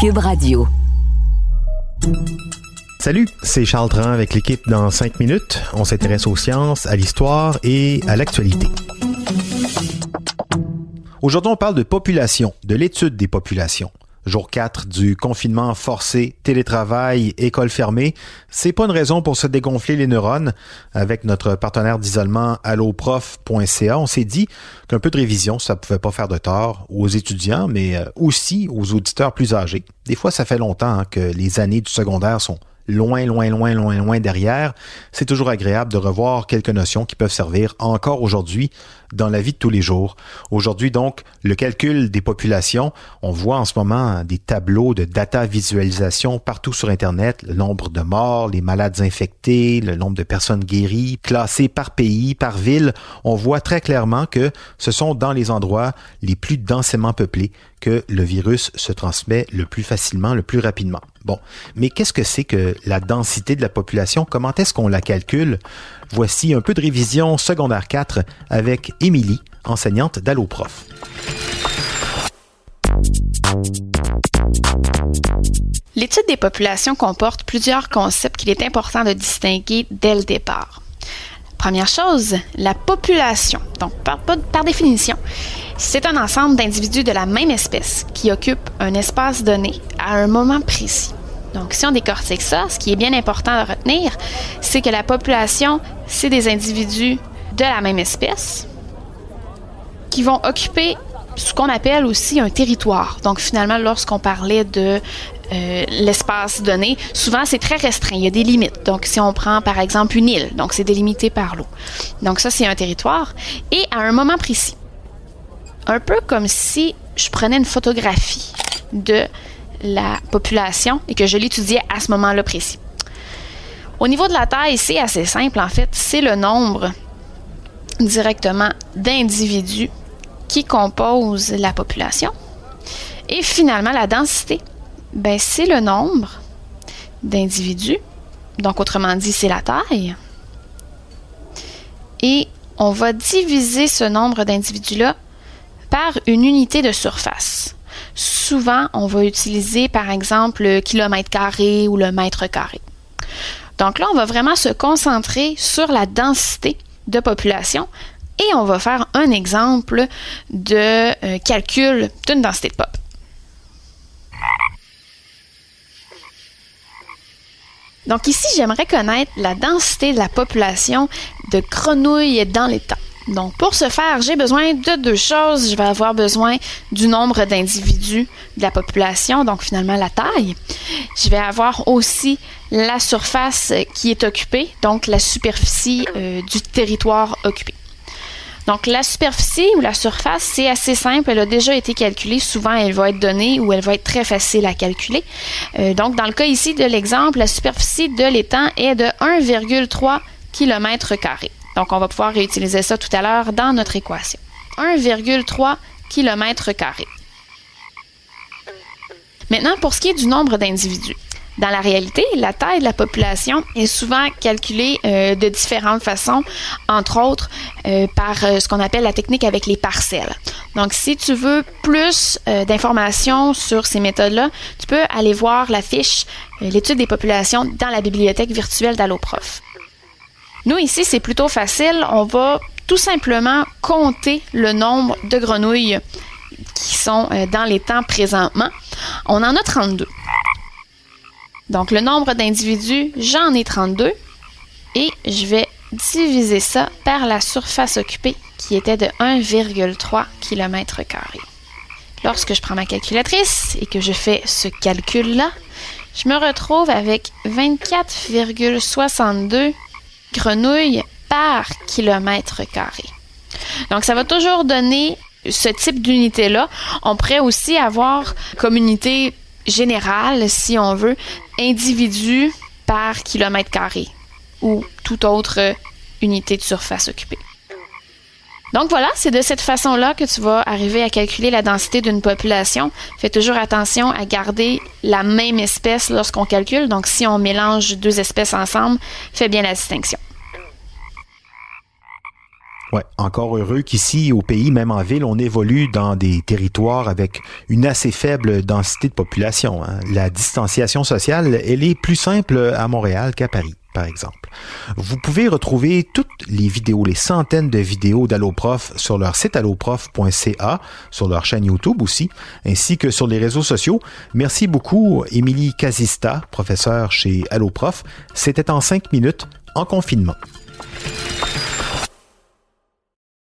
Cube Radio. Salut, c'est Charles Tran avec l'équipe Dans 5 minutes. On s'intéresse aux sciences, à l'histoire et à l'actualité. Aujourd'hui, on parle de population, de l'étude des populations. Jour 4 du confinement forcé, télétravail, école fermée. C'est pas une raison pour se dégonfler les neurones. Avec notre partenaire d'isolement alloprof.ca, on s'est dit qu'un peu de révision, ça pouvait pas faire de tort aux étudiants, mais aussi aux auditeurs plus âgés. Des fois, ça fait longtemps que les années du secondaire sont loin derrière. C'est toujours agréable de revoir quelques notions qui peuvent servir encore aujourd'hui dans la vie de tous les jours. Aujourd'hui donc, le calcul des populations. On voit en ce moment des tableaux de data visualisation partout sur Internet. Le nombre de morts, les malades infectés, le nombre de personnes guéries, classées par pays, par ville. On voit très clairement que ce sont dans les endroits les plus densément peuplés que le virus se transmet le plus facilement, le plus rapidement. Bon, mais qu'est-ce que c'est que la densité de la population? Comment est-ce qu'on la calcule? Voici un peu de révision secondaire 4 avec Émilie, enseignante d'Alloprof. L'étude des populations comporte plusieurs concepts qu'il est important de distinguer dès le départ. Première chose, la population. Donc, par définition, c'est un ensemble d'individus de la même espèce qui occupent un espace donné à un moment précis. Donc, si on décortique ça, ce qui est bien important de retenir, c'est que la population, c'est des individus de la même espèce qui vont occuper ce qu'on appelle aussi un territoire. Donc, finalement, lorsqu'on parlait de l'espace donné, souvent, c'est très restreint. Il y a des limites. Donc, si on prend, par exemple, une île, donc c'est délimité par l'eau. Donc, ça, c'est un territoire. Et à un moment précis, un peu comme si je prenais une photographie de la population et que je l'étudiais à ce moment-là précis. Au niveau de la taille, c'est assez simple, en fait. C'est le nombre directement d'individus qui composent la population. Et finalement, la densité, ben, c'est le nombre d'individus. Donc, autrement dit, c'est la taille. Et on va diviser ce nombre d'individus-là par une unité de surface. Souvent, on va utiliser, par exemple, le kilomètre carré ou le mètre carré. Donc là, on va vraiment se concentrer sur la densité de population et on va faire un exemple de calcul d'une densité de pop. Donc ici, j'aimerais connaître la densité de la population de grenouilles dans l'État. Donc, pour ce faire, j'ai besoin de deux choses. Je vais avoir besoin du nombre d'individus de la population, donc finalement la taille. Je vais avoir aussi la surface qui est occupée, donc la superficie du territoire occupé. Donc, la superficie ou la surface, c'est assez simple. Elle a déjà été calculée. Souvent, elle va être donnée ou elle va être très facile à calculer. Donc, dans le cas ici de l'exemple, la superficie de l'étang est de 1,3 km². Donc, on va pouvoir réutiliser ça tout à l'heure dans notre équation. 1,3 km². Maintenant, pour ce qui est du nombre d'individus. Dans la réalité, la taille de la population est souvent calculée de différentes façons, entre autres par ce qu'on appelle la technique avec les parcelles. Donc, si tu veux plus d'informations sur ces méthodes-là, tu peux aller voir la fiche l'étude des populations dans la bibliothèque virtuelle d'Alloprof. Nous, ici, c'est plutôt facile. On va tout simplement compter le nombre de grenouilles qui sont dans l'étang présentement. On en a 32. Donc, le nombre d'individus, j'en ai 32. Et je vais diviser ça par la surface occupée qui était de 1,3 km². Lorsque je prends ma calculatrice et que je fais ce calcul-là, je me retrouve avec 24,62 grenouilles par kilomètre carré. Donc, ça va toujours donner ce type d'unité-là. On pourrait aussi avoir comme unité générale, si on veut, individu par kilomètre carré ou toute autre unité de surface occupée. Donc voilà, c'est de cette façon-là que tu vas arriver à calculer la densité d'une population. Fais toujours attention à garder la même espèce lorsqu'on calcule. Donc si on mélange deux espèces ensemble, fais bien la distinction. Ouais, encore heureux qu'ici, au pays, même en ville, on évolue dans des territoires avec une assez faible densité de population. Hein. La distanciation sociale, elle est plus simple à Montréal qu'à Paris, par exemple. Vous pouvez retrouver toutes les vidéos, les centaines de vidéos d'Alloprof sur leur site alloprof.ca, sur leur chaîne YouTube aussi, ainsi que sur les réseaux sociaux. Merci beaucoup, Émilie Casista, professeure chez Alloprof. C'était en 5 minutes, en confinement.